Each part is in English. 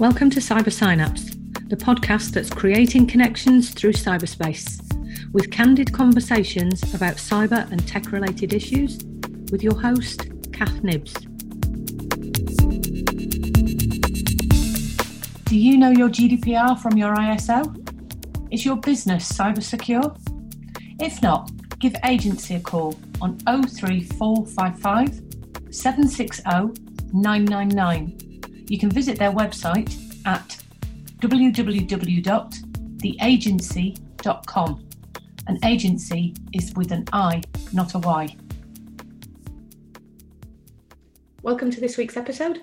Welcome to CyberSynapse, the podcast that's creating connections through cyberspace, with candid conversations about cyber and tech-related issues, with your host, Kath Nibbs. Do you know your GDPR from your ISO? Is your business cyber secure? If not, give agency a call on 03455 760 999. You can visit their website at www.theagency.com. An agency is with an I, not a Y. Welcome to this week's episode.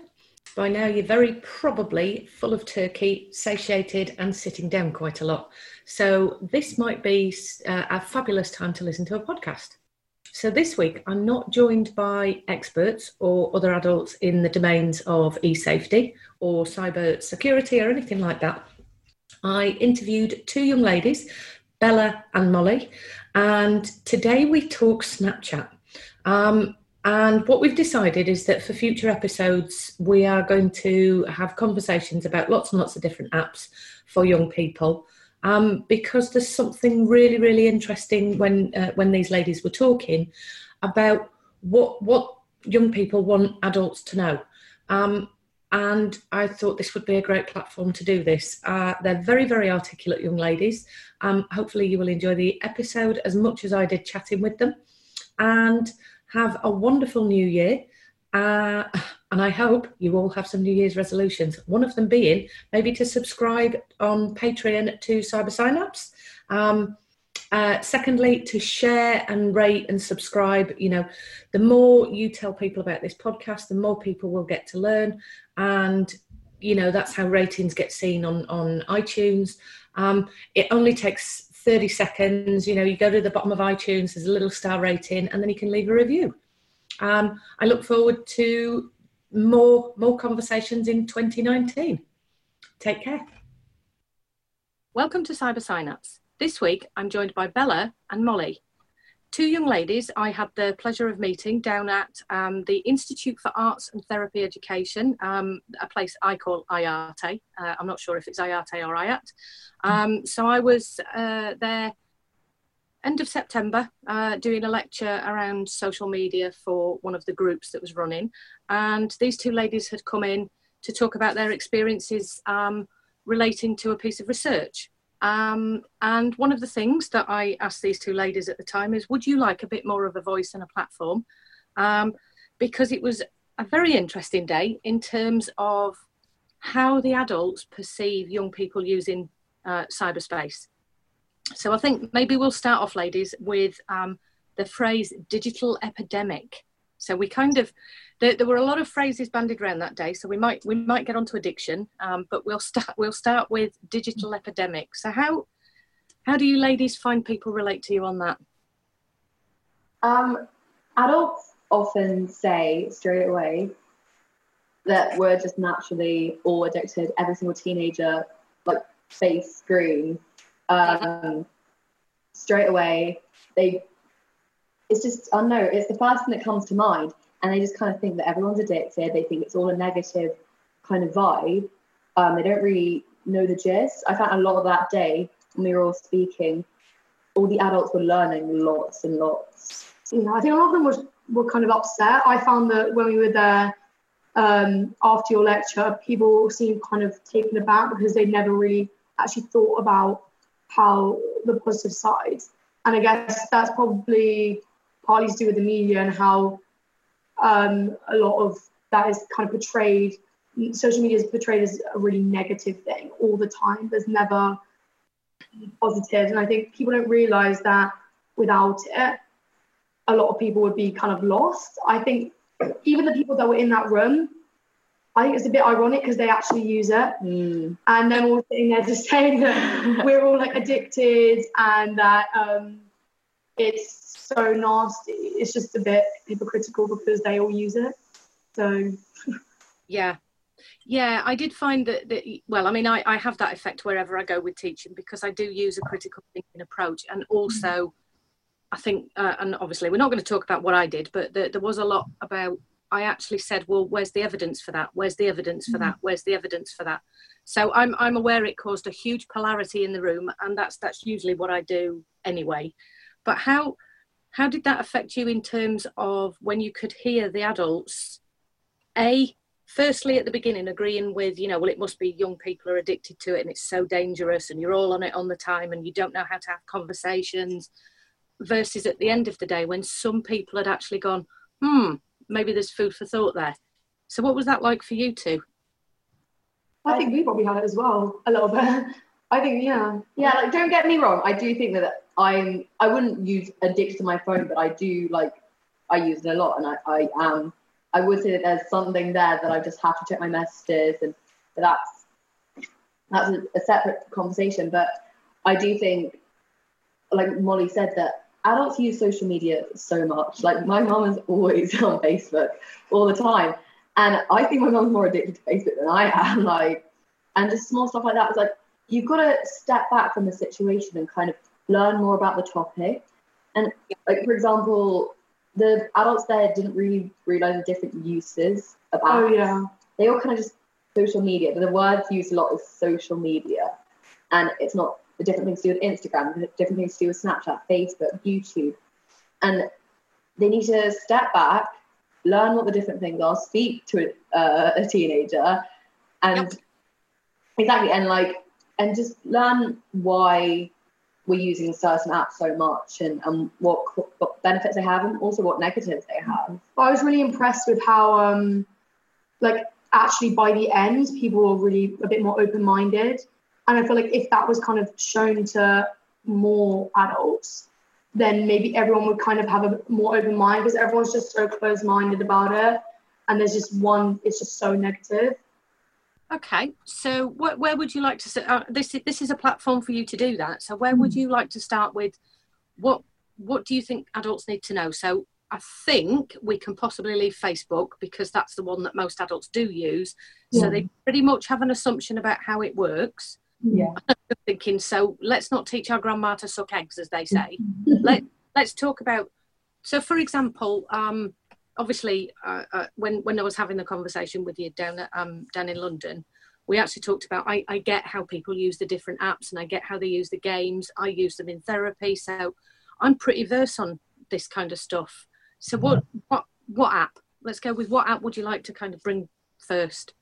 By now you're very probably full of turkey, satiated and sitting down quite a lot. So this might be a fabulous time to listen to a podcast. So this week I'm not joined by experts or other adults in the domains of e-safety or cyber security or anything like that. I interviewed two young ladies, Bella and Molly, and today we talk Snapchat. And what we've decided is that for future episodes, we are going to have conversations about lots and lots of different apps for young people, because there's something really, really interesting when these ladies were talking about what young people want adults to know. And I thought this would be a great platform to do this. They're very, very articulate young ladies. Hopefully you will enjoy the episode as much as I did chatting with them. And have a wonderful new year, and I hope you all have some New Year's resolutions, one of them being maybe to subscribe on Patreon to CyberSynapse. Secondly, to share and rate and subscribe. You know, the more you tell people about this podcast, the more people will get to learn, and you know that's how ratings get seen on iTunes. It only takes 30 seconds, you know, you go to the bottom of iTunes, there's a little star rating, and then you can leave a review. I look forward to more conversations in 2019. Take care. Welcome to CyberSynapse. This week, I'm joined by Bella and Molly, two young ladies I had the pleasure of meeting down at the Institute for Arts and Therapy Education, a place I call IATE. I'm not sure if it's IATE or IATE. So I was there end of September doing a lecture around social media for one of the groups that was running. And these two ladies had come in to talk about their experiences relating to a piece of research. And one of the things that I asked these two ladies at the time is, would you like a bit more of a voice and a platform? Because it was a very interesting day in terms of how the adults perceive young people using cyberspace. So I think maybe we'll start off, ladies, with the phrase digital epidemic. So we kind of, there were a lot of phrases bandied around that day, so we might get onto addiction, but we'll start with digital epidemic. So how do you ladies find people relate to you on that? Adults often say straight away that we're just naturally all addicted. Every single teenager, like face screen, straight away they. It's just, I don't know, it's the first thing that comes to mind. And they just kind of think that everyone's addicted. They think it's all a negative kind of vibe. They don't really know the gist. I found a lot of that day when we were all speaking, all the adults were learning lots and lots. You know, I think a lot of them were kind of upset. I found that when we were there after your lecture, people seemed kind of taken aback because they never really actually thought about how the positive sides. And I guess that's probably partly to do with the media and how a lot of that is kind of portrayed. Social media is portrayed as a really negative thing all the time. There's never positive. And I think people don't realise that without it, a lot of people would be kind of lost. I think even the people that were in that room, I think it's a bit ironic because they actually use it. And then all sitting there just saying that we're all like addicted and that it's so nasty. It's just a bit hypocritical because they all use it, so yeah I did find that well, I mean, I have that effect wherever I go with teaching because I do use a critical thinking approach, and also I think and obviously we're not going to talk about what I did, but there was a lot about I actually said, well, where's the evidence for that? Where's the evidence for that? Where's the evidence for that? So I'm aware it caused a huge polarity in the room, and that's usually what I do anyway. But how did that affect you in terms of when you could hear the adults, firstly at the beginning agreeing with, you know, well, it must be young people are addicted to it and it's so dangerous and you're all on it all the time and you don't know how to have conversations, versus at the end of the day when some people had actually gone, maybe there's food for thought there. So what was that like for you two? I think we probably had it as well, a little bit. I think, yeah. Like, don't get me wrong. I do think that I wouldn't use addicts to my phone, but I do I use it a lot, and I would say that there's something there that I just have to check my messages, and that's a separate conversation. But I do think, like Molly said, that adults use social media so much. Like, my mum is always on Facebook all the time. And I think my mum's more addicted to Facebook than I am, and just small stuff like that. It's like, you've got to step back from the situation and kind of learn more about the topic. And like, for example, the adults there didn't really realise the different uses of apps. Oh, yeah. They all kind of just social media. But the word used a lot is social media. And it's not the different things to do with Instagram, the different things to do with Snapchat, Facebook, YouTube. And they need to step back, learn what the different things are, speak to a teenager, and yep. Exactly, and just learn why we're using certain apps so much, and what benefits they have, and also what negatives they have. Well, I was really impressed with how, actually by the end, people were really a bit more open-minded, and I feel like if that was kind of shown to more adults, then maybe everyone would kind of have a more open mind, because everyone's just so closed-minded about it. And there's just it's just so negative. Okay, so where would you like to, this is a platform for you to do that. So where would you like to start with? What do you think adults need to know? So I think we can possibly leave Facebook, because that's the one that most adults do use. Yeah. So they pretty much have an assumption about how it works. Yeah, I'm thinking, so let's not teach our grandma to suck eggs, as they say. Let's talk about, so for example, obviously when I was having the conversation with you down in London, we actually talked about, I get how people use the different apps, and I get how they use the games. I use them in therapy, so I'm pretty versed on this kind of stuff. So what app, let's go with, what app would you like to kind of bring first?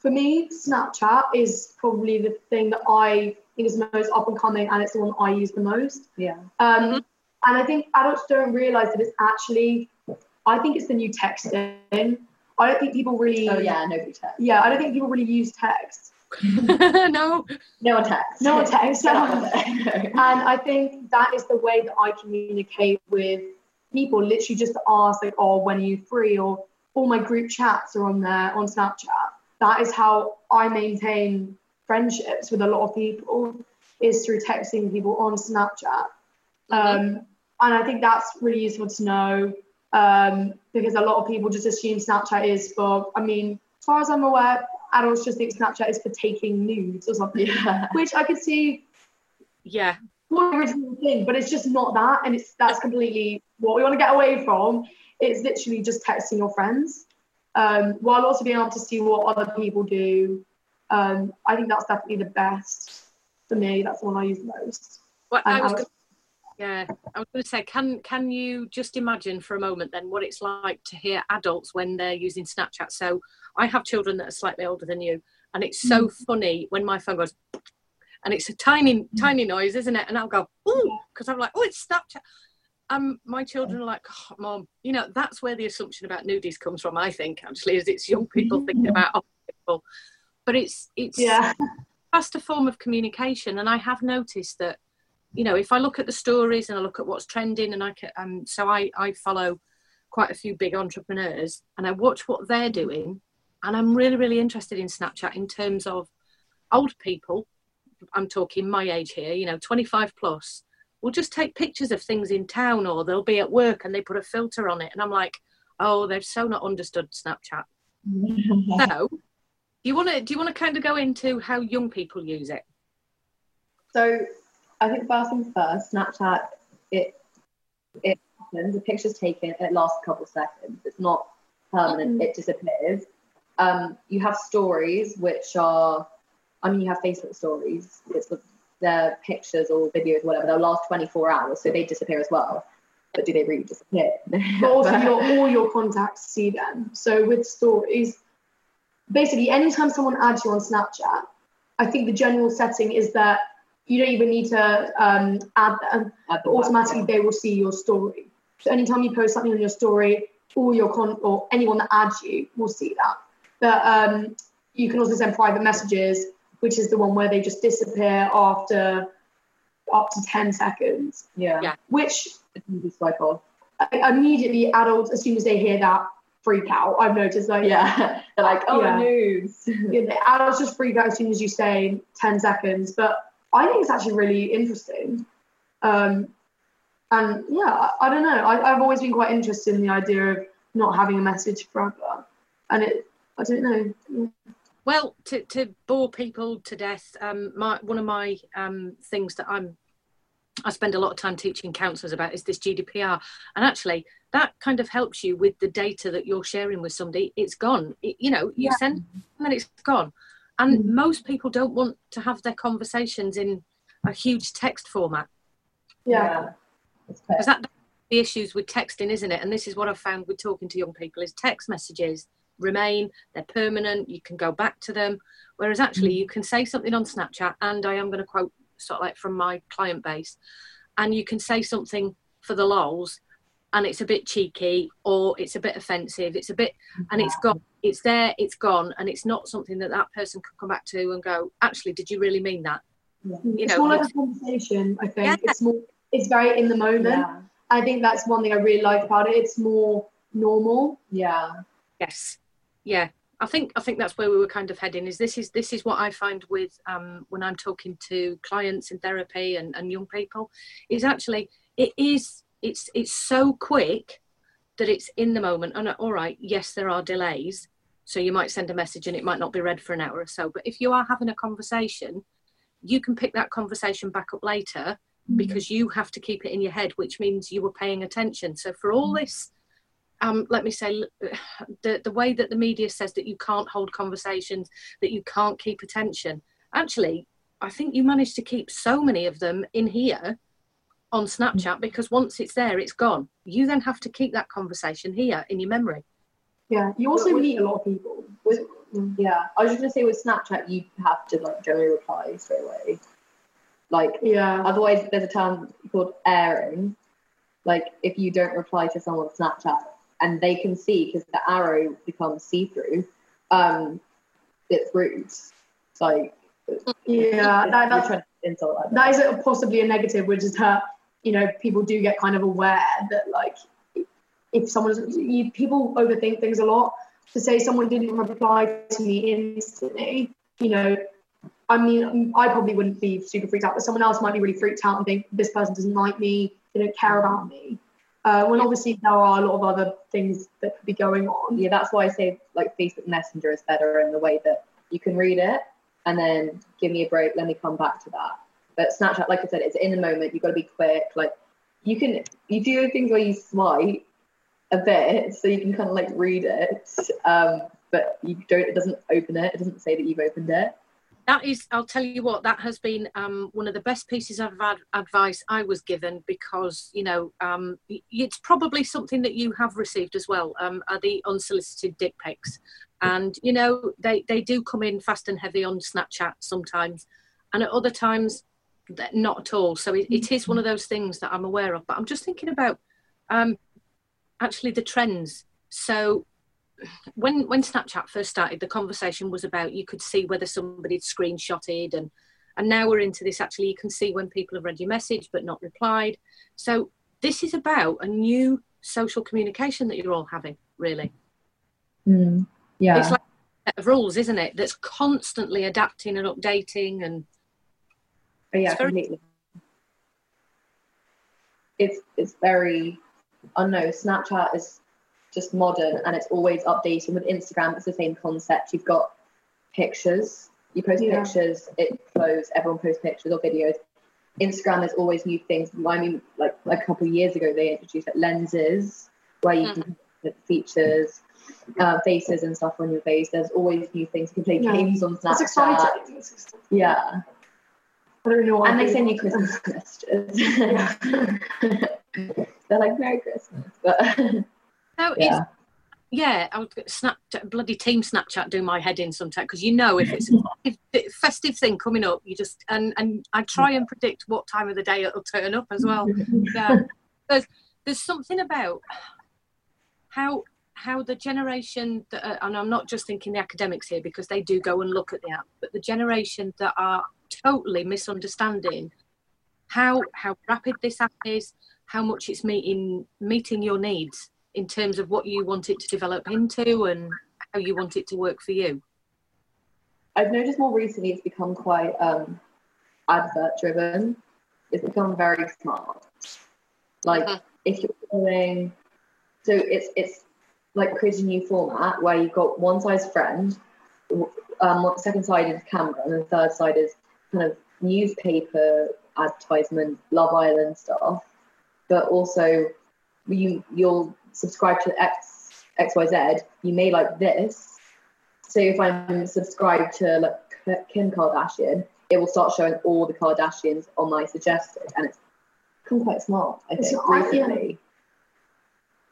For me, Snapchat is probably the thing that I think is the most up and coming, and it's the one I use the most. Yeah. And I think adults don't realise that it's actually, I think it's the new texting. I don't think people really. Oh yeah, nobody texts. Yeah, I don't think people really use text. No. No one texts. No one texts. And I think that is the way that I communicate with people. Literally, just to ask, like, "Oh, when are you free?" Or all my group chats are on there on Snapchat. That is how I maintain friendships with a lot of people, is through texting people on Snapchat. And I think that's really useful to know, because a lot of people just assume Snapchat is for, as far as I'm aware, adults just think Snapchat is for taking nudes or something, which I could see. Yeah. One original thing, but it's just not that. And that's completely what we want to get away from. It's literally just texting your friends. While also being able to see what other people do. I think that's definitely the best for me. That's the one I use the most. Well, I was going to say, can you just imagine for a moment then what it's like to hear adults when they're using Snapchat? So I have children that are slightly older than you, and it's so funny when my phone goes, and it's a tiny noise, isn't it? And I'll go, ooh, because I'm like, oh, it's Snapchat. My children are like, oh, Mom, you know, that's where the assumption about nudies comes from, I think, actually, is it's young people thinking about old people. But it's faster form of communication. And I have noticed that, you know, if I look at the stories and I look at what's trending, and I can, so I follow quite a few big entrepreneurs, and I watch what they're doing. And I'm really, really interested in Snapchat in terms of old people. I'm talking my age here, you know, 25 plus. We'll just take pictures of things in town, or they'll be at work and they put a filter on it. And I'm like, oh, they've so not understood Snapchat. So do you want to kind of go into how young people use it? So I think first things first, Snapchat, it happens, the picture's taken, it lasts a couple of seconds. It's not permanent, it disappears. You have stories, which are, I mean, you have Facebook stories, it's their pictures or videos, whatever, they'll last 24 hours, so they disappear as well. But do they really disappear? But also all your contacts see them. So with stories, basically anytime someone adds you on Snapchat, I think the general setting is that you don't even need to add them, but automatically they will see your story. So anytime you post something on your story, all your or anyone that adds you will see that. But you can also send private messages, which is the one where they just disappear after up to 10 seconds. Yeah. Which immediately adults, as soon as they hear that, freak out. I've noticed, like, they're like, oh, the news. Adults just freak out as soon as you say 10 seconds. But I think it's actually really interesting. And yeah, I don't know. I've always been quite interested in the idea of not having a message forever. And I don't know. Well, to bore people to death, one of my things that I spend a lot of time teaching counsellors about is this GDPR. And actually, that kind of helps you with the data that you're sharing with somebody. It's gone. You send it and then it's gone. And most people don't want to have their conversations in a huge text format. Yeah. Because that's the issues with texting, isn't it? And this is what I've found with talking to young people is text messages remain, they're permanent, you can go back to them. Whereas actually you can say something on Snapchat, and I am going to quote sort of like from my client base, and you can say something for the lols, and it's a bit cheeky or it's a bit offensive, it's a bit, and it's gone, it's there, it's gone, and it's not something that person can come back to and go, actually, did you really mean that? Yeah. It's more like a conversation, I think. Yeah. It's very in the moment. Yeah. I think that's one thing I really like about it. It's more normal. Yeah. Yes. Yeah. I think that's where we were kind of heading, is this is what I find with when I'm talking to clients in therapy and young people, is actually it's so quick that it's in the moment. And all right, yes, there are delays. So you might send a message and it might not be read for an hour or so. But if you are having a conversation, you can pick that conversation back up later, because you have to keep it in your head, which means you were paying attention. So for all this, let me say, the way that the media says that you can't hold conversations, that you can't keep attention, actually, I think you manage to keep so many of them in here on Snapchat, because once it's there, it's gone. You then have to keep that conversation here in your memory. Yeah, you also meet a lot of people. I was just going to say, with Snapchat, you have to generally reply straight away. Otherwise there's a term called airing. If you don't reply to someone's Snapchat, and they can see, because the arrow becomes see-through, it's rude. That's trying to insult like that. That is possibly a negative, which is that, people do get kind of aware that, if people overthink things a lot. To say someone didn't reply to me instantly, I probably wouldn't be super freaked out, but someone else might be really freaked out and think, this person doesn't like me, they don't care about me. When obviously there are a lot of other things that could be going on. Yeah, that's why I say Facebook Messenger is better, in the way that you can read it and then give me a break, let me come back to that. But Snapchat, like I said, it's in the moment, you've got to be quick. You do things where you swipe a bit, so you can kind of read it, but you don't. It doesn't open it. It doesn't say that you've opened it. That is, I'll tell you what, that has been one of the best pieces of advice I was given, because it's probably something that you have received as well. Are the unsolicited dick pics, and they do come in fast and heavy on Snapchat sometimes, and at other times not at all. So it is one of those things that I'm aware of. But I'm just thinking about actually the trends. So when Snapchat first started, the conversation was about, you could see whether somebody had screenshotted, and now we're into this, actually you can see when people have read your message but not replied. So this is about a new social communication that you're all having, really. It's like a set of rules, isn't it, that's constantly adapting and updating. And completely. It's very, I know, Snapchat is just modern, and it's always updating. With Instagram, it's the same concept. You've got pictures, you post pictures, it flows, everyone posts pictures or videos. Instagram, there's always new things. I mean, a couple of years ago, they introduced lenses, where you can put features. faces and stuff on your face. There's always new things. You can play games on Snapchat. It's exciting. Yeah. I don't know why. And they send you Christmas messages. They're like, Merry Christmas. But Snapchat, bloody team Snapchat do my head in sometimes, because you know if it's a festive thing coming up, you just and I try and predict what time of the day it'll turn up as well. Yeah. There's something about how the generation that are, and I'm not just thinking the academics here because they do go and look at the app, but the generation that are totally misunderstanding how rapid this app is, how much it's meeting your needs in terms of what you want it to develop into and how you want it to work for you. I've noticed more recently it's become quite advert driven. It's become very smart. Like if you're doing, so it's like creating a new format where you've got one side's friend, second side is camera, and the third side is kind of newspaper advertisement, Love Island stuff, but also you'll subscribe to XYZ, you may like this. So if I'm subscribed to like Kim Kardashian, it will start showing all the Kardashians on my suggested, and it's become quite smart, I think, recently.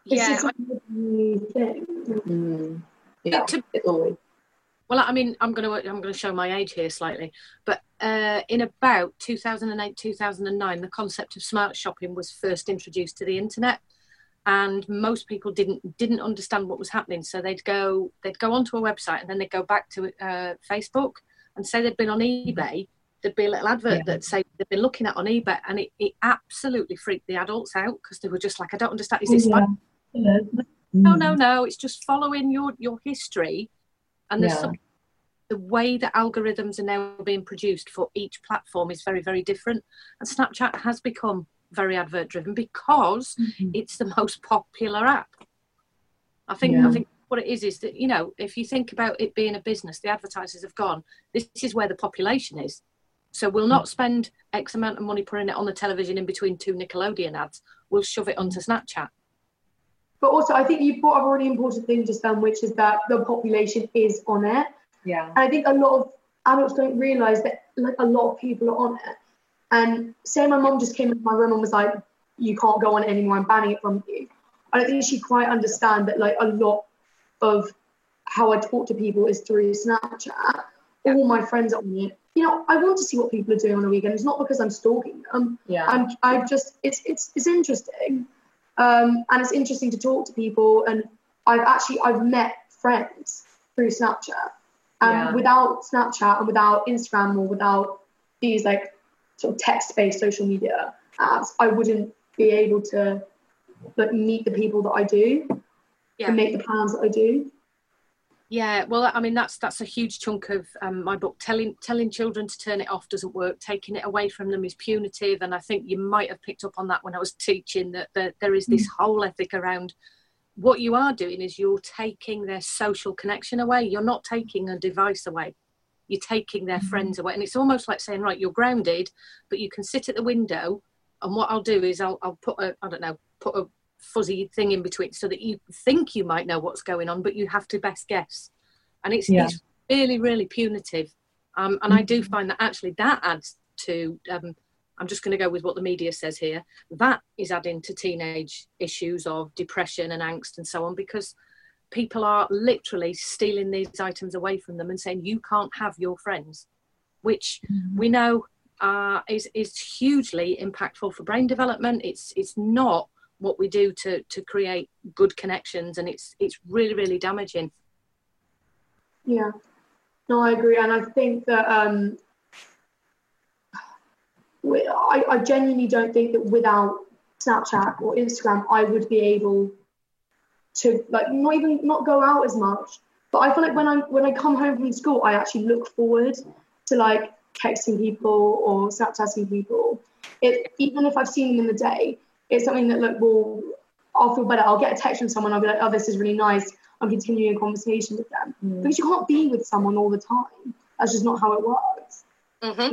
It's just a new thing. Yeah, it's always. Well, I mean, I'm going to show my age here slightly, but in about 2008, 2009, the concept of smart shopping was first introduced to the internet. And most people didn't understand what was happening, so they'd go onto a website and then they'd go back to Facebook and say they'd been on eBay. There'd be a little advert that'd say they'd been looking at on eBay, and it absolutely freaked the adults out because they were just like, I don't understand. Is this No. It's just following your history, and the way that algorithms are now being produced for each platform is very, very different, and Snapchat has become very advert driven because it's the most popular app. I think what it is that, you know, if you think about it being a business, the advertisers have gone, this is where the population is. So we'll not spend X amount of money putting it on the television in between two Nickelodeon ads. We'll shove it onto Snapchat. But also I think you brought up a really important thing just then, which is that the population is on it. Yeah. And I think a lot of adults don't realise that like a lot of people are on it. And say my mum just came into my room and was like, you can't go on it anymore, I'm banning it from you. I don't think she quite understand that like a lot of how I talk to people is through Snapchat. All my friends are on it. You know, I want to see what people are doing on the weekend. It's not because I'm stalking them. Yeah. I just, it's interesting. And it's interesting to talk to people. And I've met friends through Snapchat. Without Snapchat and without Instagram or without these like, sort of text-based social media apps, I wouldn't be able to like meet the people that I do and make the plans that I do. Yeah, well, I mean, that's a huge chunk of my book. Telling children to turn it off doesn't work. Taking it away from them is punitive, and I think you might have picked up on that when I was teaching, that there is this whole ethic around what you are doing is you're taking their social connection away. You're not taking a device away. You're taking their friends away. And it's almost like saying, right, you're grounded, but you can sit at the window, and what I'll do is I'll put a fuzzy thing in between so that you think you might know what's going on, but you have to best guess. And it's really, really punitive. And I do find that actually that adds to, I'm just going to go with what the media says here, that is adding to teenage issues of depression and angst and so on, because people are literally stealing these items away from them and saying, you can't have your friends, which we know is hugely impactful for brain development. It's not what we do to create good connections, and it's really, really damaging. Yeah, no, I agree. And I think that I genuinely don't think that without Snapchat or Instagram, I would be able to like not go out as much, but I feel like when I come home from school, I actually look forward to like texting people or Snapchatting people. Even if I've seen them in the day, it's something that like, well, I'll feel better. I'll get a text from someone. I'll be like, oh, this is really nice. I'm continuing a conversation with them because you can't be with someone all the time. That's just not how it works. Like,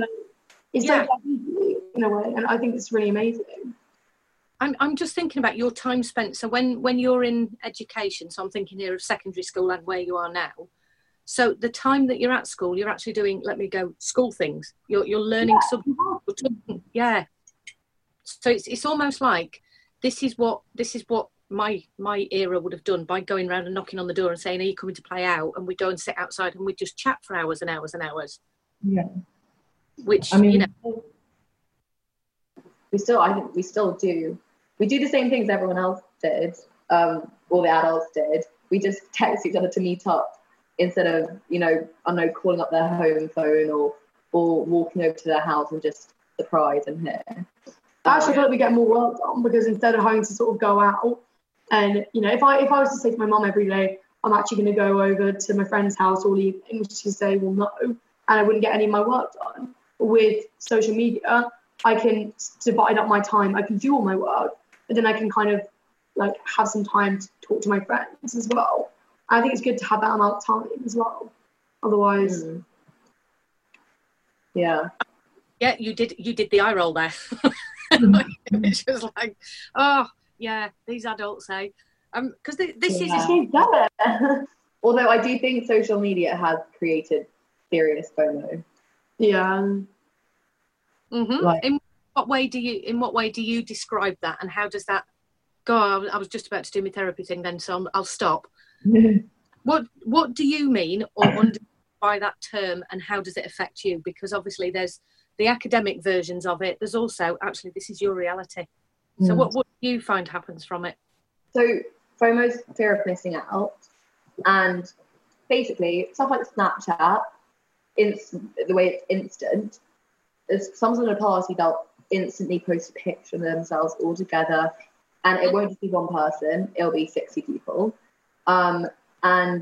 it's like in a way, and I think it's really amazing. I'm just thinking about your time spent. So when you're in education, so I'm thinking here of secondary school and where you are now. So the time that you're at school, you're actually doing, let me go, school things. You're learning something. Yeah. So it's almost like this is what my era would have done by going around and knocking on the door and saying, "Are you coming to play out?" And we go and sit outside and we just chat for hours and hours and hours. Yeah. Which, I mean, you know, I think we still do. We do the same things everyone else did, or the adults did. We just text each other to meet up instead of, you know, I don't know, calling up their home phone or walking over to their house and just surprise them here. I actually feel like we get more work done because instead of having to sort of go out and, you know, if I was to say to my mum every day, I'm actually going to go over to my friend's house all evening, she'd say, well, no, and I wouldn't get any of my work done. With social media, I can divide up my time. I can do all my work, but then I can kind of like have some time to talk to my friends as well. I think it's good to have that amount of time as well. Otherwise, yeah, you did the eye roll there. It's just like, oh yeah, these adults, eh? Because this is a although I do think social media has created serious FOMO. Yeah. Mm-hmm. Like, in what way do you describe that, and how does that go? I was just about to do my therapy thing then, so I'll stop. What do you mean or understand by that term, and how does it affect you? Because obviously there's the academic versions of it. There's also actually this is your reality. So what do you find happens from it? So FOMO's fear of missing out, and basically stuff like Snapchat, the way it's instant. There's some sort of party, they'll instantly post a picture of themselves all together, and it won't just be one person, it'll be 60 people. And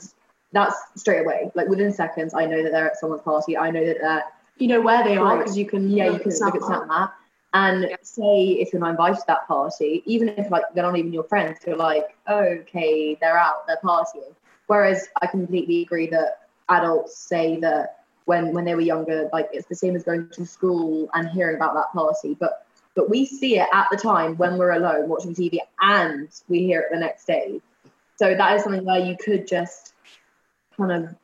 that's straight away, like within seconds, I know that they're at someone's party, I know that they're... You know where they are, because you can look at Snapchat. And say if you're not invited to that party, even if like they're not even your friends, you're like, oh, okay, they're out, they're partying. Whereas I completely agree that adults say that when they were younger, like it's the same as going to school and hearing about that party, but we see it at the time when we're alone watching TV, and we hear it the next day. So that is something where you could just kind of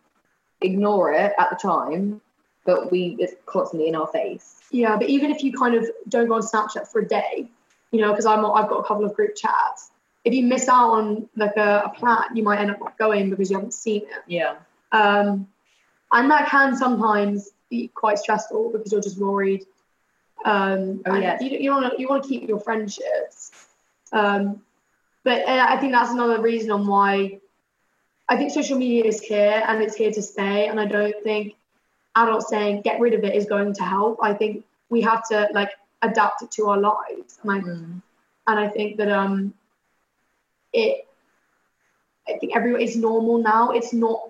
ignore it at the time, but it's constantly in our face. Yeah, but even if you kind of don't go on Snapchat for a day, you know, because I've got a couple of group chats, if you miss out on like a plan, you might end up not going because you haven't seen it. Yeah. And that can sometimes be quite stressful because you're just worried. You want to keep your friendships. But I think that's another reason on why I think social media is here, and it's here to stay. And I don't think adults saying get rid of it is going to help. I think we have to like adapt it to our lives. And I think that it's normal now. It's not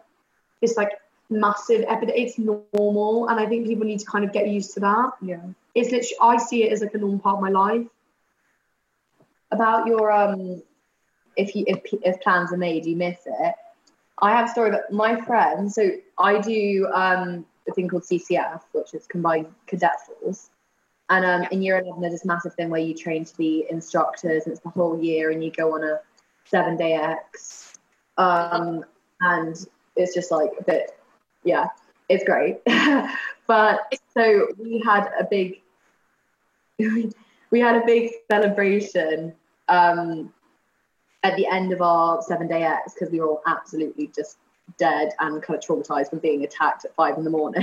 this like massive epidemic, it's normal, and I think people need to kind of get used to that. Yeah, it's literally, I see it as like a normal part of my life. About your if plans are made, you miss it. I have a story about my friend. So I do a thing called CCF, which is combined cadet force, and in year 11 there's this massive thing where you train to be instructors, and it's the whole year, and you go on a 7-day X, and it's just like a bit. Yeah, it's great. But so we had a big celebration at the end of our 7-day X, because we were all absolutely just dead and kind of traumatized from being attacked at 5 a.m.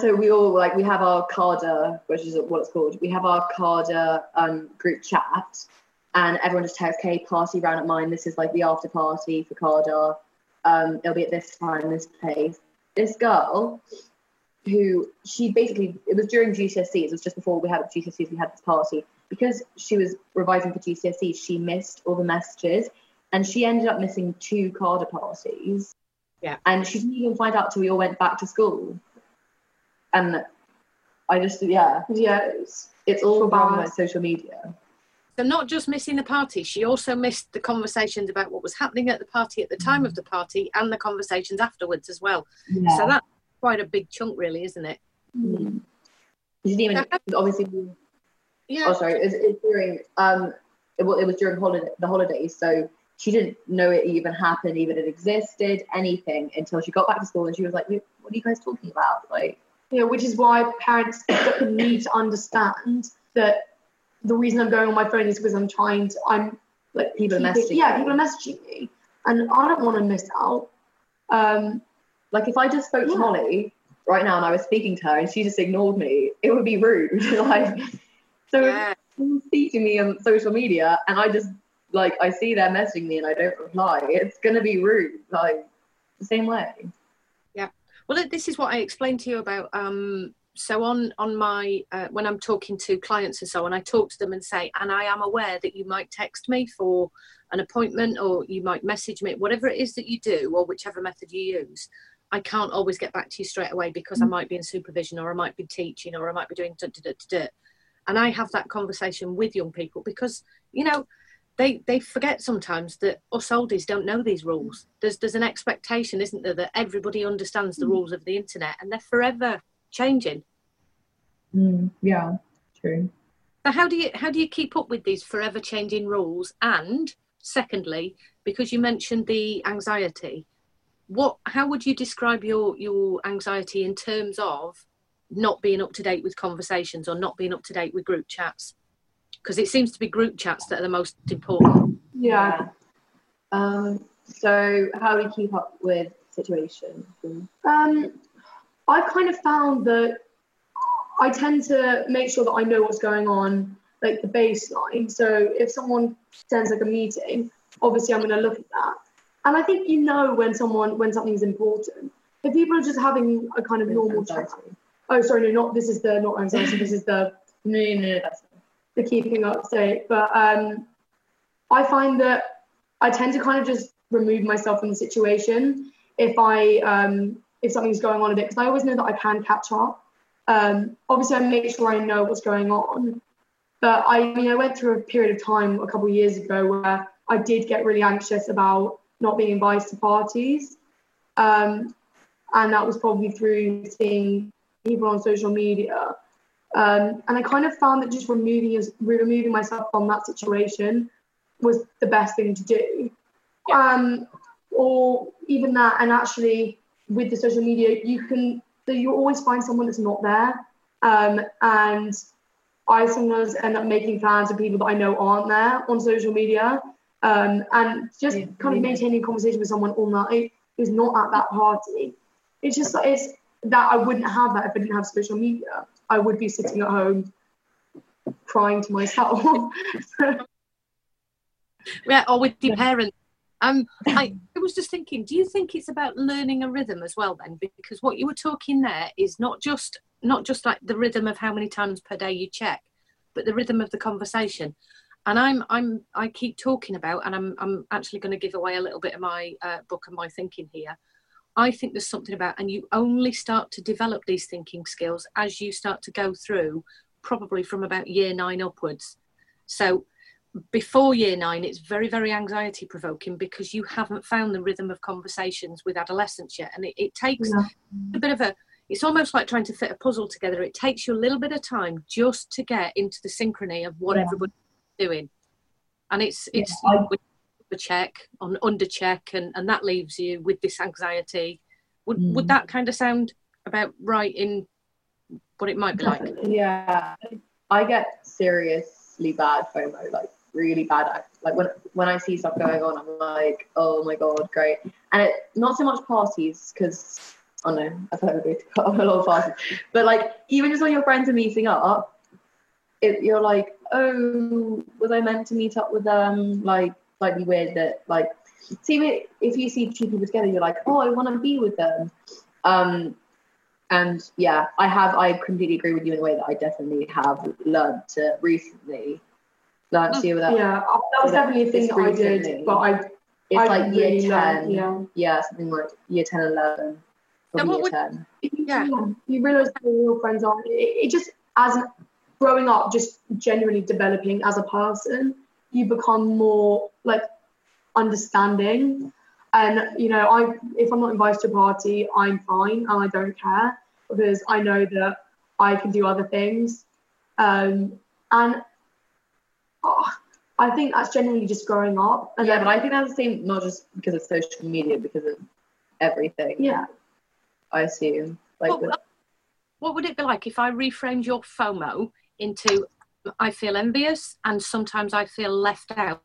So we all like, we have our CARDA, which is what it's called. We have our CARDA group chat. And everyone just texts, "Hey, party round at mine. This is like the after party for Kardar. It'll be at this time, this place." This girl, it was during GCSEs. It was just before we had GCSEs. We had this party because she was revising for GCSEs. She missed all the messages, and she ended up missing 2 Kardar parties. Yeah, and she didn't even find out till we all went back to school. And I just, it's all about my social media. So not just missing the party, she also missed the conversations about what was happening at the party at the time of the party, and the conversations afterwards as well. Yeah. So that's quite a big chunk, really, isn't it? Mm. You didn't even, obviously, Yeah. Oh, sorry. It's during it was during the holidays, so she didn't know it even happened, even it existed, anything, until she got back to school and she was like, "What are you guys talking about?" Like, yeah, which is why parents need to understand that the reason I'm going on my phone is because I'm people are messaging. Yeah, people are messaging me, and I don't want to miss out. Like if I just spoke to Molly right now and I was speaking to her and she just ignored me, it would be rude. If someone speaks to me on social media and I just I see them messaging me and I don't reply, it's gonna be rude. The same way. Yeah. Well, this is what I explained to you about. So on my when I'm talking to clients or so, and I talk to them and say, and I am aware that you might text me for an appointment, or you might message me, whatever it is that you do, or whichever method you use, I can't always get back to you straight away because I might be in supervision, or I might be teaching, or I might be doing and I have that conversation with young people because, they forget sometimes that us oldies don't know these rules. There's an expectation, isn't there, that everybody understands the rules of the internet, and they're forever changing. Yeah, true. So how do you keep up with these forever changing rules? And secondly, because you mentioned the anxiety, how would you describe your anxiety in terms of not being up to date with conversations or not being up to date with group chats? Because it seems to be group chats that are the most important. Yeah. So how do you keep up with situations? I've kind of found that I tend to make sure that I know what's going on, like the baseline. So if someone sends a meeting, obviously I'm going to look at that. And I think when something's important. If people are just having a kind of normal chat. Oh, sorry, no, this is the not anxiety. This is the that's the keeping up state. But I find that I tend to kind of just remove myself from the situation if I if something's going on a bit, because I always know that I can catch up. Obviously, I make sure I know what's going on. But I went through a period of time a couple of years ago where I did get really anxious about not being invited to parties. And that was probably through seeing people on social media. And I kind of found that just removing myself from that situation was the best thing to do. Yeah. Or even that, and actually with the social media, you always find someone that's not there. And I sometimes end up making plans with people that I know aren't there on social media. And just kind of maintaining a conversation with someone all night who's not at that party. It's just that I wouldn't have that if I didn't have social media. I would be sitting at home crying to myself. Yeah, or with your parents. I was just thinking, do you think it's about learning a rhythm as well then? Because what you were talking there is not just like the rhythm of how many times per day you check, but the rhythm of the conversation. And I keep talking about, and I'm actually going to give away a little bit of my book and my thinking here. I think there's something about, and you only start to develop these thinking skills as you start to go through, probably from about year 9 upwards. So before year 9, it's very, very anxiety provoking because you haven't found the rhythm of conversations with adolescents yet. And it takes a bit of it's almost like trying to fit a puzzle together. It takes you a little bit of time just to get into the synchrony of what everybody doing, and it's check on undercheck, and that leaves you with this anxiety. Would that kind of sound about right in what it might be like? Yeah, I get seriously bad FOMO, like really bad. Like when I see stuff going on, I'm like, oh my god, great. And it's not so much parties because I don't know, I've heard of a lot of parties, but like even just when your friends are meeting up, you're like, oh, was I meant to meet up with them? Like, slightly weird that, like, see, if you see two people together, you're like, oh, I want to be with them. And yeah, I completely agree with you in a way that I definitely have learned to recently. That was definitely a thing that I did. But year 10. Something like year 10, 11. You realise who your friends are. It just, as an growing up, just genuinely developing as a person, you become more like understanding. And if I'm not invited to a party, I'm fine and I don't care because I know that I can do other things. And I think that's generally just growing up. And yeah, but I think that's the same, not just because of social media, because of everything. Yeah. I assume. Like, what would it be like if I reframed your FOMO into I feel envious and sometimes I feel left out,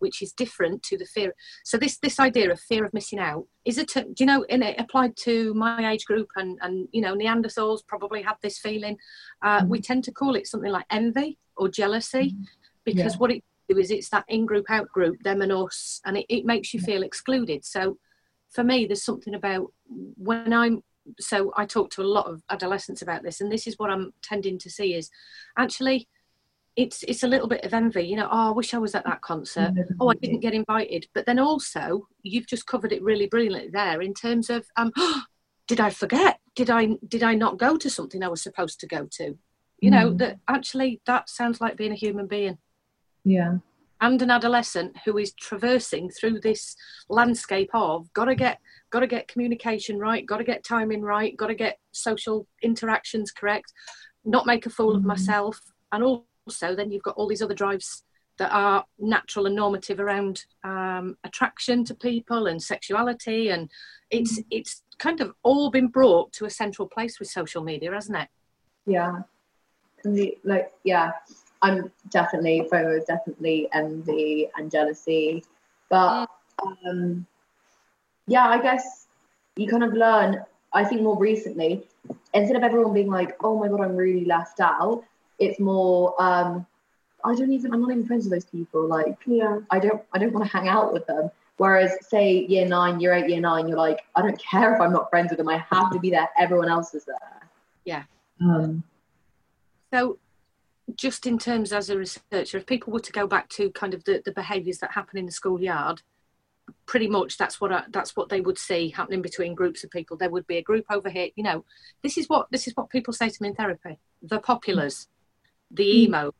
which is different to the fear. So this idea of fear of missing out is it, do you know, and it applied to my age group and you know, Neanderthals probably had this feeling. We tend to call it something like envy or jealousy because what it do is it's that in-group, out-group, them and us, and it makes you feel excluded. So for me, there's something about when I'm, so I talk to a lot of adolescents about this, and this is what I'm tending to see is actually it's a little bit of envy, you know, oh, I wish I was at that concert. Oh, I didn't get invited. But then also you've just covered it really brilliantly there in terms of, oh, did I forget? Did I not go to something I was supposed to go to? You know, that actually that sounds like being a human being. Yeah. And an adolescent who is traversing through this landscape of got to get communication right, got to get timing right, got to get social interactions correct, not make a fool of myself, and all. So then you've got all these other drives that are natural and normative around attraction to people and sexuality, and it's kind of all been brought to a central place with social media, hasn't it? Yeah, like I'm definitely FOMO, definitely envy and jealousy, but I guess you kind of learn. I think more recently, instead of everyone being like, "Oh my god, I'm really left out," it's more, I'm not even friends with those people. Like, I don't want to hang out with them. Whereas say year 9, you're like, I don't care if I'm not friends with them. I have to be there. Everyone else is there. Yeah. So just in terms as a researcher, if people were to go back to kind of the behaviours that happen in the schoolyard, pretty much that's what they would see happening between groups of people. There would be a group over here. You know, this is what people say to me in therapy. The populars. The emo,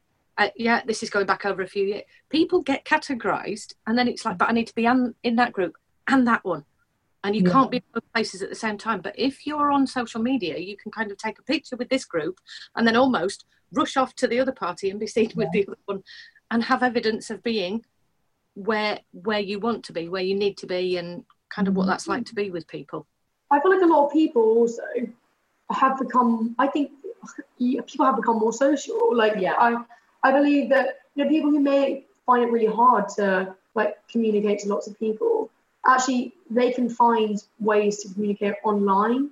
this is going back over a few years. People get categorised, and then it's like, but I need to be in that group and that one, and you can't be in both places at the same time. But if you're on social media, you can kind of take a picture with this group, and then almost rush off to the other party and be seen with the other one, and have evidence of being where you want to be, where you need to be, and kind of what that's like to be with people. I feel like a lot of people also have become, I think. People have become more social. Like, I believe that, you know, people who may find it really hard to like communicate to lots of people, actually they can find ways to communicate online.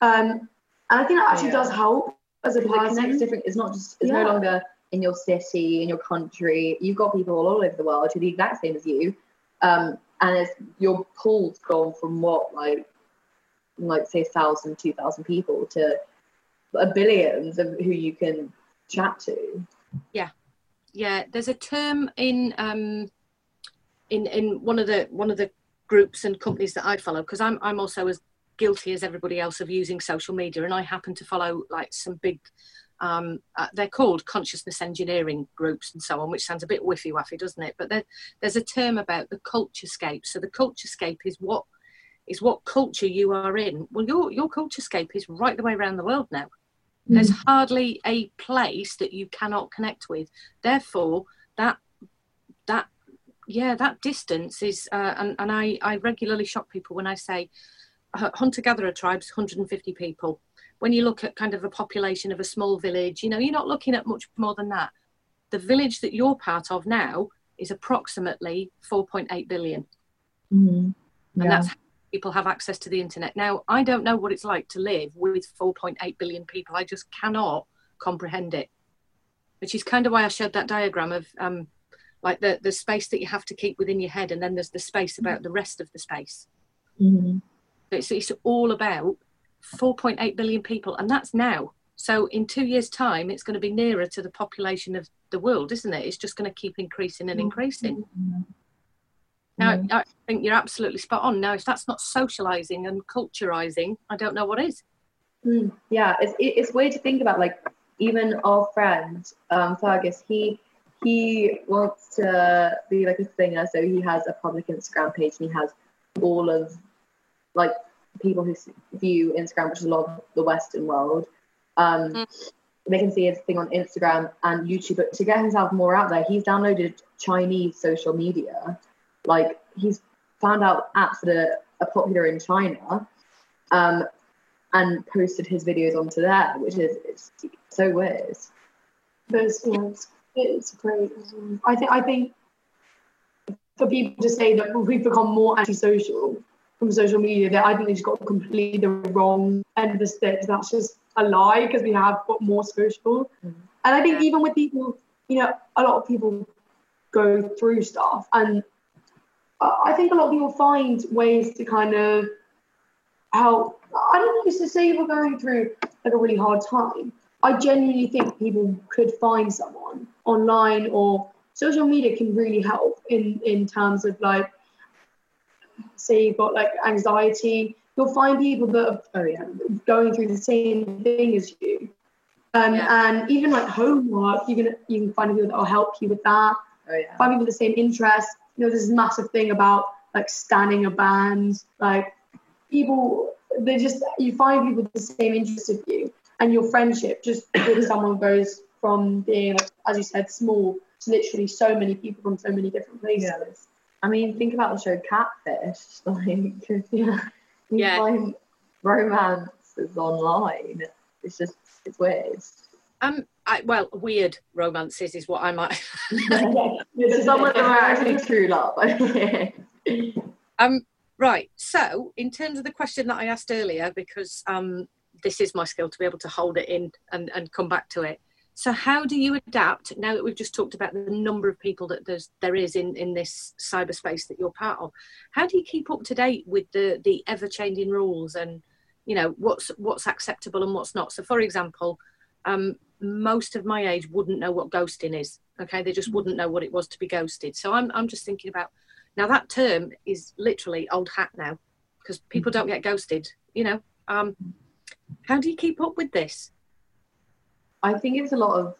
And I think that actually does help as a person. It's no longer in your city, in your country. You've got people all over the world who are the exact same as you, and your pool's gone from what like say 1,000, 2,000 people to billions of who you can chat to. There's a term in one of the groups and companies that I follow, because I'm also as guilty as everybody else of using social media, and I happen to follow like some big they're called consciousness engineering groups and so on, which sounds a bit whiffy-waffy, doesn't it? But there's a term about the culturescape. So the culturescape is what culture you are in. Well, your culturescape is right the way around the world now. There's hardly a place that you cannot connect with. Therefore, that distance is, and I regularly shock people when I say hunter-gatherer tribes, 150 people. When you look at kind of a population of a small village, you know, you're not looking at much more than that. The village that you're part of now is approximately 4.8 billion. And that's people have access to the internet. Now, I don't know what it's like to live with 4.8 billion people. I just cannot comprehend it, which is kind of why I showed that diagram of like the space that you have to keep within your head, and then there's the space about the rest of the space. So it's all about 4.8 billion people, and that's now. So in 2 years' time, it's going to be nearer to the population of the world, isn't it? It's just going to keep increasing and increasing. Now, I think you're absolutely spot on. Now, if that's not socialising and culturising, I don't know what is. Yeah, it's weird to think about. Like, even our friend, Fergus, he wants to be like a singer, so he has a public Instagram page, and he has all of, like, people who view Instagram, which is a lot of the Western world. they can see his thing on Instagram and YouTube. But to get himself more out there, he's downloaded Chinese social media. Like, he's found out apps that are popular in China, and posted his videos onto there, which is it's so weird. But it's great. I think for people to say that we've become more antisocial from social media, that I think they just got completely the wrong end of the stick. That's just a lie, because we have got more social. Mm-hmm. And I think even with people, you know, a lot of people go through stuff, and I think a lot of people find ways to kind of help. I don't know, it's to say we're going through like a really hard time. I genuinely think people could find someone online, or social media can really help in terms of, like, say you've got like anxiety, you'll find people that are going through the same thing as you. And even like homework, you can find people that will help you with that. Find people with the same interests. You know, there's this massive thing about like standing a band. Like, people, you find people with the same interests as you, and your friendship just with someone goes from being, like, as you said, small to literally so many people from so many different places. Yeah. I mean, think about the show Catfish. Like, you find romances online. It's just, it's weird. Weird romances is what I might. Some of them are actually true love. Right. So, in terms of the question that I asked earlier, because this is my skill to be able to hold it in and come back to it. So, how do you adapt now that we've just talked about the number of people that there is in this cyberspace that you're part of? How do you keep up to date with the ever changing rules and, you know, what's acceptable and what's not? So, for example, most of my age wouldn't know what ghosting is. Okay, they just wouldn't know what it was to be ghosted. So I'm just thinking about now, that term is literally old hat now, because people don't get ghosted, you know. How do you keep up with this? I think it's a lot of,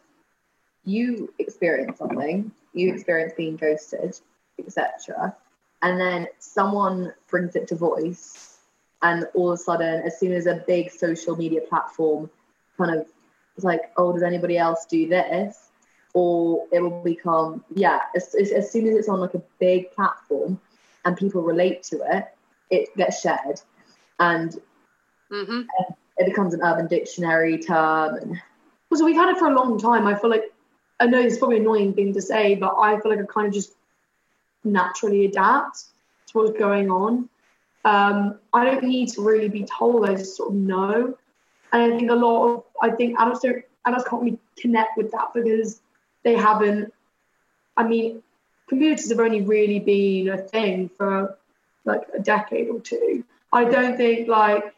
you experience something, you experience being ghosted, etc., and then someone brings it to voice, and all of a sudden, as soon as a big social media platform kind of it's like, oh, does anybody else do this? Or it will become, as soon as it's on like a big platform and people relate to it, it gets shared. And it becomes an Urban Dictionary term. So we've had it for a long time. I feel like, I know it's probably an annoying thing to say, but I feel like I kind of just naturally adapt to what's going on. I don't need to really be told, I just sort of know. And I think adults can't really connect with that, because they haven't, I mean, computers have only really been a thing for like a decade or two. I don't think like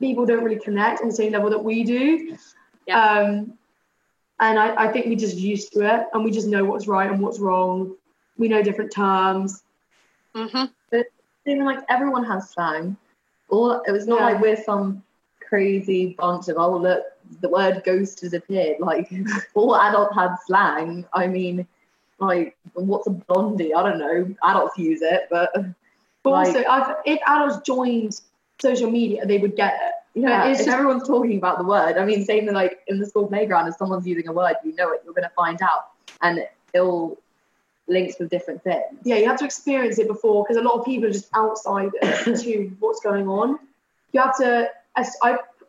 people don't really connect on the same level that we do. Yeah. And I think we're just used to it, and we just know what's right and what's wrong. We know different terms. Mm-hmm. But even like everyone has slang. It was not like we're some crazy bunch of, oh look, the word ghost has appeared. Like, all adults had slang. I mean, like, what's a blondie? I don't know. Adults use it, but like, also if adults joined social media, they would get it. Yeah, it's just, everyone's talking about the word. I mean, same like in the school playground, if someone's using a word, you know it, you're going to find out, and it all links with different things. Yeah, you have to experience it before, because a lot of people are just outsiders to what's going on. You have to,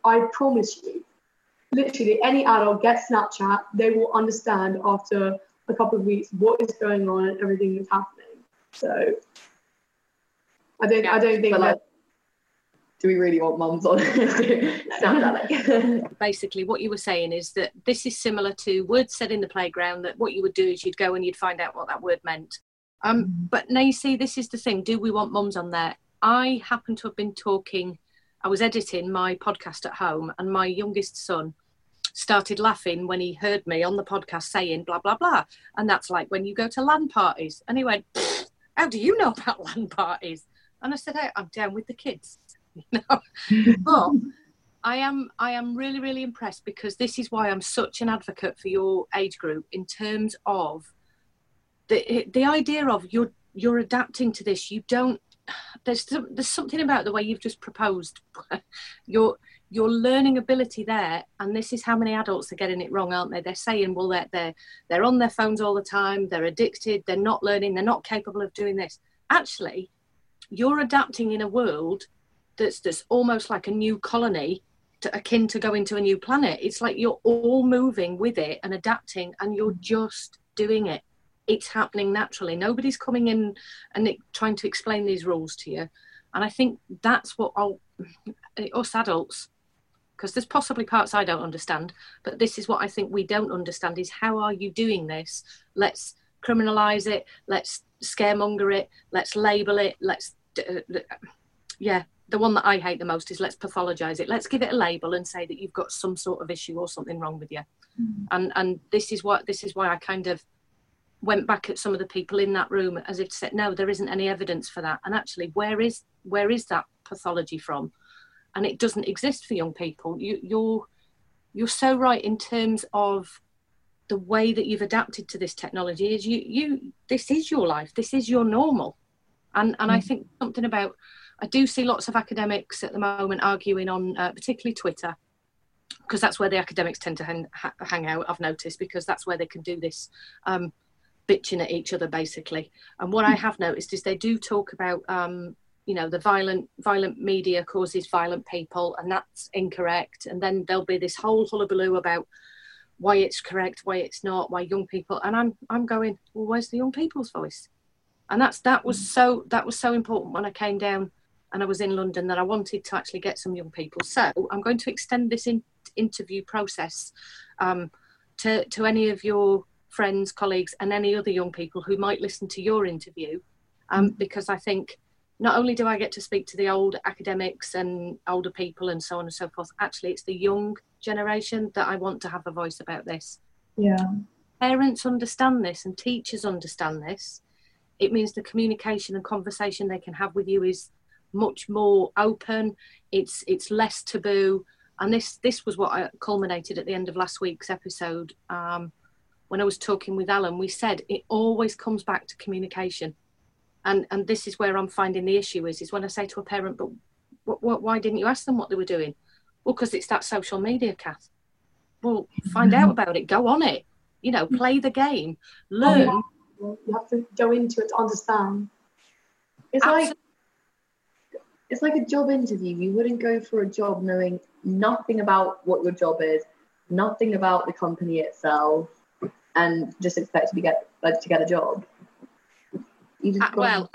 I promise you, literally any adult gets Snapchat, they will understand after a couple of weeks what is going on and everything that's happening. So I don't think that. Do we really want mums on Snapchat? Basically, what you were saying is that this is similar to words said in the playground, that what you would do is you'd go and you'd find out what that word meant. But now you see, this is the thing. Do we want mums on there? I happen to have been talking, I was editing my podcast at home, and my youngest son started laughing when he heard me on the podcast saying blah, blah, blah. And that's like when you go to LAN parties. And he went, how do you know about LAN parties? And I said, hey, I'm down with the kids. But I am really, really impressed, because this is why I'm such an advocate for your age group, in terms of the idea of you're adapting to this. You don't. There's something about the way you've just proposed. You're your learning ability there, and this is how many adults are getting it wrong, aren't they? They're saying, well, they're on their phones all the time, they're addicted, they're not learning, they're not capable of doing this. Actually, you're adapting in a world that's almost like a new colony, akin to going to a new planet. It's like you're all moving with it and adapting, and you're just doing it. It's happening naturally. Nobody's coming in and trying to explain these rules to you. And I think that's what us adults, because there's possibly parts I don't understand, but this is what I think we don't understand, is how are you doing this? Let's criminalise it, let's scaremonger it, let's label it, let's, the one that I hate the most is let's pathologise it, let's give it a label and say that you've got some sort of issue or something wrong with you. Mm-hmm. And this is why I kind of went back at some of the people in that room as if to say, no, there isn't any evidence for that. And actually, where is that pathology from? And it doesn't exist for young people. You're so right in terms of the way that you've adapted to this technology. Is this is your life. This is your normal. And I think something about, I do see lots of academics at the moment arguing on particularly Twitter, because that's where the academics tend to hang out, I've noticed, because that's where they can do this bitching at each other, basically. And what I have noticed is they do talk about the violent media causes violent people, and that's incorrect. And then there'll be this whole hullabaloo about why it's correct, why it's not, why young people. And I'm going, well, where's the young people's voice? And that was so important when I came down and I was in London, that I wanted to actually get some young people. So I'm going to extend this interview process to any of your friends, colleagues, and any other young people who might listen to your interview, because I think, not only do I get to speak to the old academics and older people and so on and so forth, actually it's the young generation that I want to have a voice about this. Yeah. Parents understand this and teachers understand this. It means the communication and conversation they can have with you is much more open. It's less taboo. And this was what I culminated at the end of last week's episode. When I was talking with Alan, we said it always comes back to communication. And this is where I'm finding the issue is when I say to a parent, but why didn't you ask them what they were doing? Well, because it's that social media, Kath. Well, find out about it. Go on it. Play the game. Learn. Oh, yeah. You have to go into it to understand. It's like a job interview. You wouldn't go for a job knowing nothing about what your job is, nothing about the company itself, and just expect to get a job. Parenting,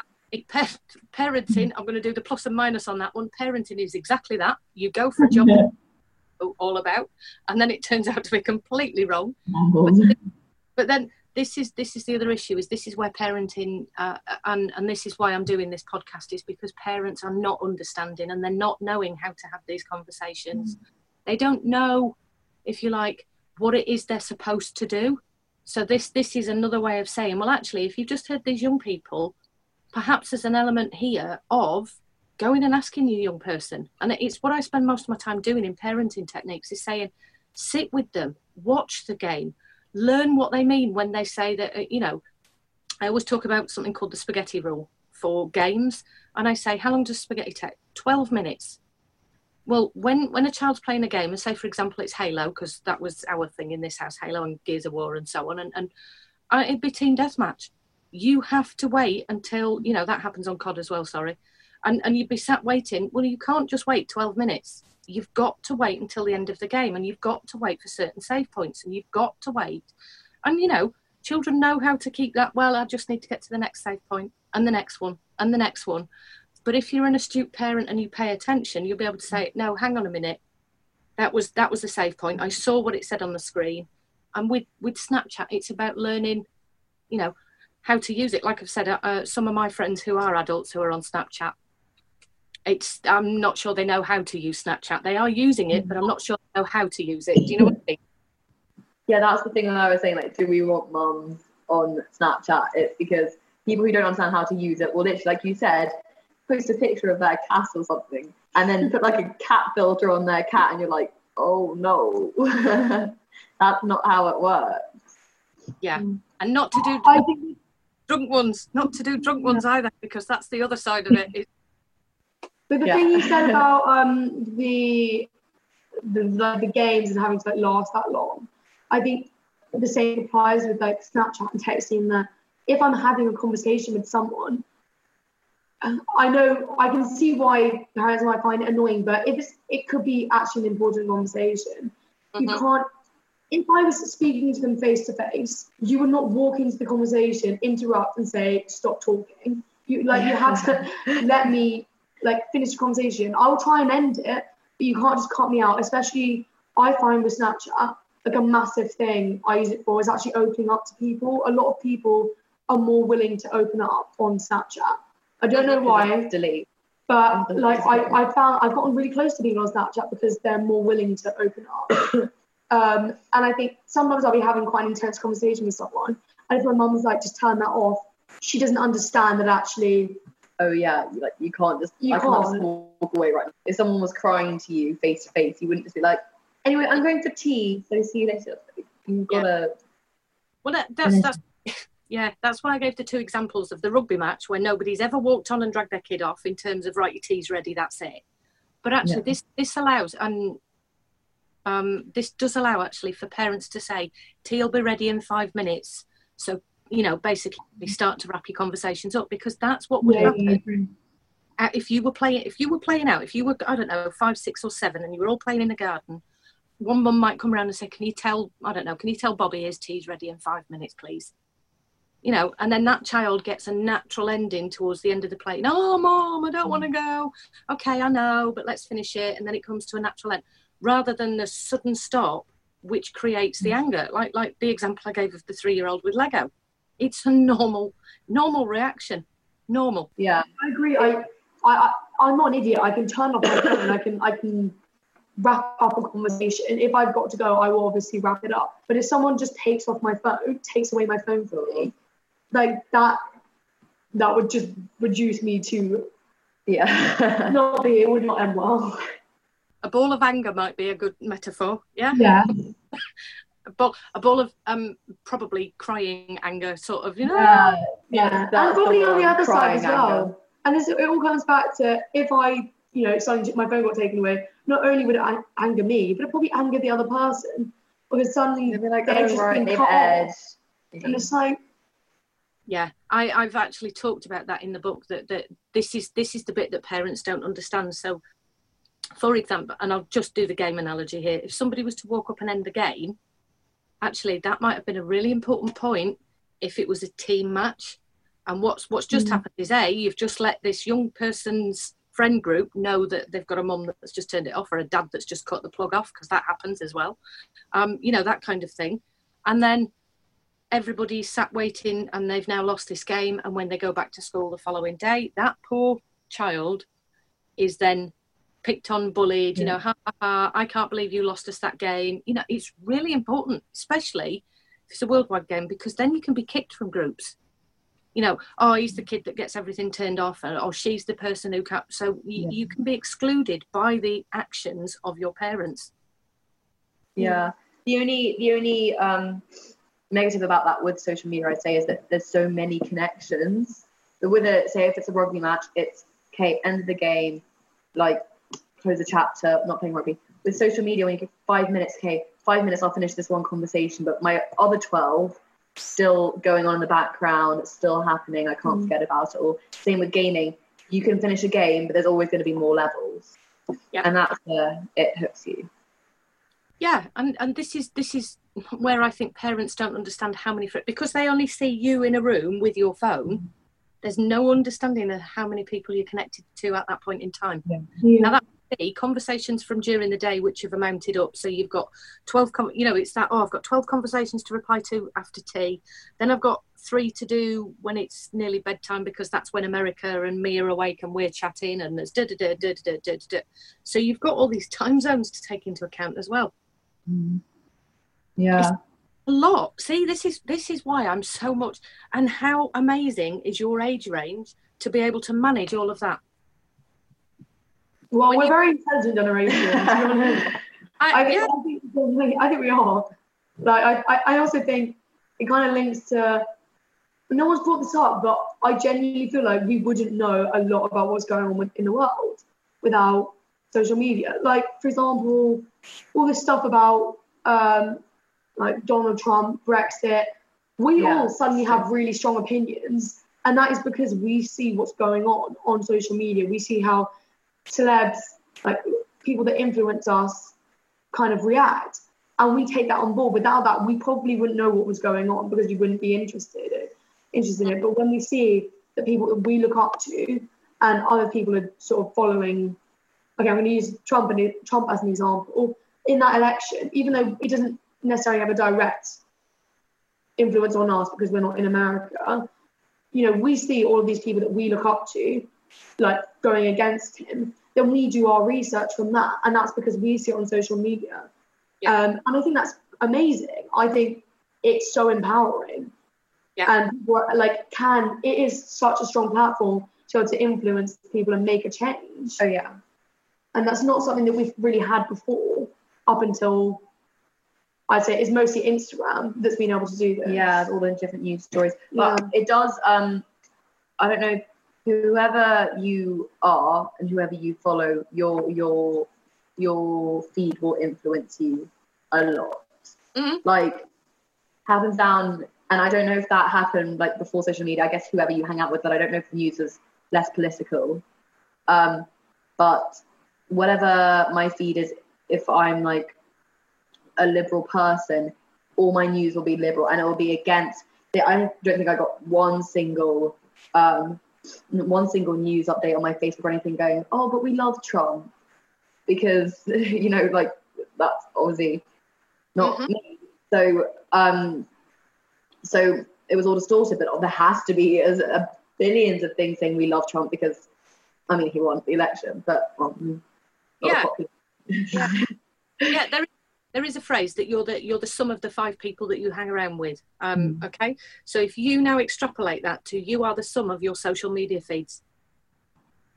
I'm going to do the plus and minus on that one. Parenting is exactly that. You go for a job all about, and then it turns out to be completely wrong. But then this is the other issue, is this is where parenting, and this is why I'm doing this podcast, is because parents are not understanding and they're not knowing how to have these conversations. Mm. They don't know, if you like, what it is they're supposed to do. So this is another way of saying, well, actually, if you've just heard these young people, perhaps there's an element here of going and asking your young person. And it's what I spend most of my time doing in parenting techniques, is saying, sit with them, watch the game, learn what they mean when they say that, I always talk about something called the spaghetti rule for games. And I say, how long does spaghetti take? 12 minutes. Well, when a child's playing a game, and say, for example, it's Halo, because that was our thing in this house, Halo and Gears of War and so on, and it'd be Team Deathmatch. You have to wait until, that happens on COD as well, sorry, and you'd be sat waiting. Well, you can't just wait 12 minutes. You've got to wait until the end of the game, and you've got to wait for certain save points, and you've got to wait. And, children know how to keep that, well, I just need to get to the next save point, and the next one, and the next one. But if you're an astute parent and you pay attention, you'll be able to say, no, hang on a minute. That was a save point. I saw what it said on the screen. And with Snapchat, it's about learning, how to use it. Like I've said, some of my friends who are adults who are on Snapchat, I'm not sure they know how to use Snapchat. They are using it, but I'm not sure they know how to use it. Do you know what I mean? Yeah, that's the thing I was saying, like, do we want mums on Snapchat? It's because people who don't understand how to use it will literally, like you said, post a picture of their cat or something and then put like a cat filter on their cat, and you're like, oh no, that's not how it works. Yeah. And not to do drunk ones either, because that's the other side of it. But the thing you said about the the games and having to like last that long. I think the same applies with like Snapchat and texting, that if I'm having a conversation with someone, I know I can see why parents might find it annoying, but if it could be actually an important conversation. Mm-hmm. You can't. If I was speaking to them face to face, you would not walk into the conversation, interrupt, and say stop talking. You had to let me like finish the conversation. I'll try and end it, but you can't just cut me out. Especially I find with Snapchat, like a massive thing I use it for is actually opening up to people. A lot of people are more willing to open up on Snapchat. I don't know why, but like I found I've gotten really close to people on Snapchat because they're more willing to open up. And I think sometimes I'll be having quite an intense conversation with someone, and if my mum was like, just turn that off, she doesn't understand that actually. Oh yeah, like you can't just I can't just walk away right now. If someone was crying to you face to face, you wouldn't just be like, anyway, I'm going for tea, so see you later. You've got to. Well, that's why I gave the two examples of the rugby match where nobody's ever walked on and dragged their kid off in terms of right, your tea's ready, that's it. But actually, this allows and. This does allow actually for parents to say tea'll be ready in 5 minutes, so you know basically start to wrap your conversations up, because that's what would happen if you were playing out, I don't know, 5, 6 or 7 and you were all playing in the garden. One mum might come around and say, can you tell Bobby his tea's ready in 5 minutes please, you know, and then that child gets a natural ending towards the end of the play. No, mom, I don't want to go. Okay, I know, but let's finish it. And then it comes to a natural end, rather than the sudden stop, which creates the anger. Like the example I gave of the 3-year-old with Lego. It's a normal reaction. Normal. Yeah, I agree. I'm not an idiot. I can turn off my phone and I can wrap up a conversation. And if I've got to go, I will obviously wrap it up. But if someone just takes away my phone from me, like that would just reduce me to... Yeah. It would not end well. A ball of anger might be a good metaphor, yeah? Yeah. a ball of probably crying anger, sort of, you know? Yeah. And probably on the other side as well. Anger. And it all comes back to, if I, you know, suddenly my phone got taken away, not only would it anger me, but it probably angered the other person. Because suddenly they'd be like, they're just been cut off. And it's like... Yeah, I've actually talked about that in the book, that this is the bit that parents don't understand, so... For example, and I'll just do the game analogy here, if somebody was to walk up and end the game, actually that might have been a really important point if it was a team match. And what's just happened is, you've just let this young person's friend group know that they've got a mum that's just turned it off, or a dad that's just cut the plug off, because that happens as well, you know, that kind of thing. And then everybody's sat waiting and they've now lost this game, and when they go back to school the following day, that poor child is then... picked on, bullied, you know, I can't believe you lost us that game. You know, it's really important, especially if it's a worldwide game, because then you can be kicked from groups. You know, oh, he's the kid that gets everything turned off, or she's the person who can't. So you can be excluded by the actions of your parents. Yeah. The only negative about that with social media, I'd say, is that there's so many connections. So if it's a rugby match, it's, okay, end of the game, like, close a chapter, not playing rugby. With social media, when you give 5 minutes, okay, 5 minutes, I'll finish this one conversation, but my other 12 still going on in the background, it's still happening, I can't forget about it all. Same with gaming. You can finish a game, but there's always going to be more levels. Yeah. And that's where it hooks you. Yeah, and this is where I think parents don't understand how many, because they only see you in a room with your phone, there's no understanding of how many people you're connected to at that point in time. Yeah. Yeah. Now that conversations from during the day which have amounted up, so you've got 12 it's that, I've got 12 conversations to reply to after tea, then I've got 3 to do when it's nearly bedtime, because that's when America and me are awake and we're chatting, and there's da da da da da da da. So you've got all these time zones to take into account as well. It's a lot. See, this is why I'm so much, and how amazing is your age range to be able to manage all of that. Well, we're very intelligent generation, to be honest. I think we are. Like, I also think it kind of links to, no one's brought this up, but I genuinely feel like we wouldn't know a lot about what's going on in the world without social media. Like, for example, all this stuff about like Donald Trump, Brexit. We all suddenly have really strong opinions, and that is because we see what's going on social media. We see how celebs, like people that influence us, kind of react, and we take that on board. Without that, we probably wouldn't know what was going on because we wouldn't be interested in it. But when we see the people that we look up to and other people are sort of following, okay, I'm going to use Trump as an example. In that election, even though it doesn't necessarily have a direct influence on us because we're not in America, you know, we see all of these people that we look up to, like, going against him, then we do our research from that, and that's because we see it on social media. Yeah. And I think that's amazing. I think it's so empowering. Yeah. And it is such a strong platform to be able to influence people and make a change. Oh yeah. And that's not something that we've really had before, up until, I'd say, it's mostly Instagram that's been able to do this. Yeah, all the different news stories. But it does, I don't know, whoever you are and whoever you follow, your feed will influence you a lot. Mm-hmm. Like, happens down, and I don't know if that happened, like, before social media, I guess whoever you hang out with, but I don't know if the news is less political. But whatever my feed is, if I'm like a liberal person, all my news will be liberal, and it will be against the, I don't think I got one single news update on my Facebook or anything going, oh, but we love Trump, because, you know, like, that's obviously not me. So it was all distorted, but there has to be billions of things saying we love Trump because, I mean, he won the election, but yeah, there is a phrase that you're the sum of the five people that you hang around with. Okay, so if you now extrapolate that to, you are the sum of your social media feeds,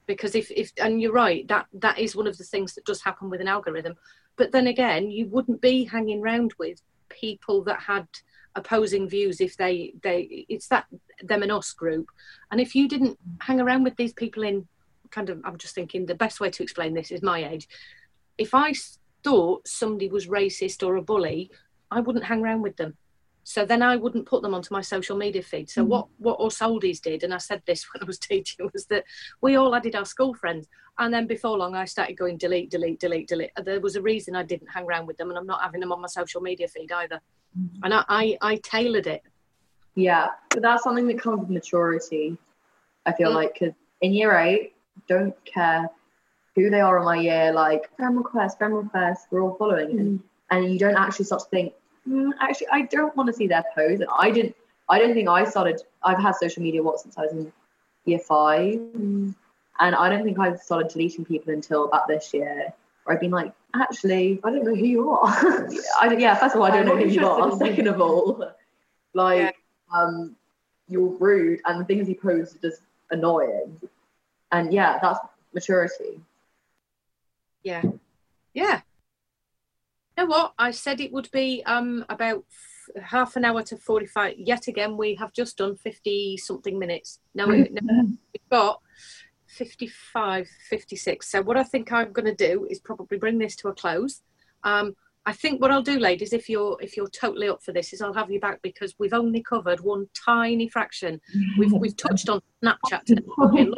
because if and you're right, that is one of the things that does happen with an algorithm. But then again, you wouldn't be hanging around with people that had opposing views if they it's that them and us group, and if you didn't hang around with these people in. Kind of, I'm just thinking the best way to explain this is my age. If I thought somebody was racist or a bully, I wouldn't hang around with them. So then I wouldn't put them onto my social media feed. So what us oldies did, and I said this when I was teaching, was that we all added our school friends. And then before long, I started going delete, delete, delete, delete. There was a reason I didn't hang around with them, and I'm not having them on my social media feed either. Mm-hmm. And I tailored it. Yeah, but that's something that comes with maturity, I feel like, because in year 8, don't care who they are in my year, like, friend request, we're all following them. And you don't actually start to think, actually, I don't want to see their post. And I've had social media, since I was in year 5. And I don't think I've started deleting people until about this year, where I've been like, actually, I don't know who you are. First of all, I don't know who you are. Second of all, you're rude, and the things you post are just annoying. And yeah, that's maturity. Yeah. Yeah. You know what? I said it would be about half an hour to 45. Yet again, we have just done 50-something minutes. Now we've got 55, 56. So what I think I'm going to do is probably bring this to a close. I think what I'll do, ladies, if you're totally up for this, is I'll have you back, because we've only covered one tiny fraction. We've touched on Snapchat today. Okay,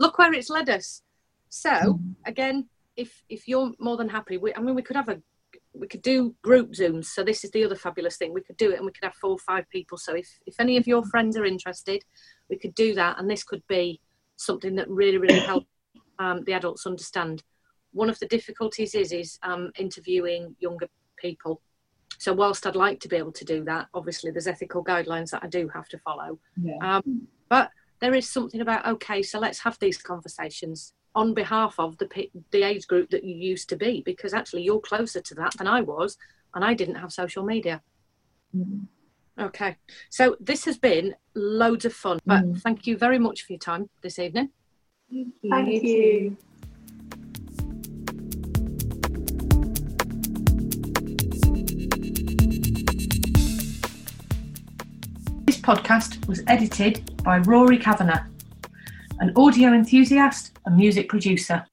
look where it's led us. So again, if you're more than happy, we could do group Zooms. So this is the other fabulous thing. We could do it, and we could have 4 or 5 people. So if any of your friends are interested, we could do that, and this could be something that really, really helps the adults understand. One of the difficulties is interviewing younger people. So whilst I'd like to be able to do that, obviously there's ethical guidelines that I do have to follow. Yeah. But there is something about, okay, so let's have these conversations on behalf of the age group that you used to be, because actually you're closer to that than I was, and I didn't have social media. Mm-hmm. Okay, so this has been loads of fun, but thank you very much for your time this evening. Thank you. Podcast was edited by Rory Kavanagh, an audio enthusiast and music producer.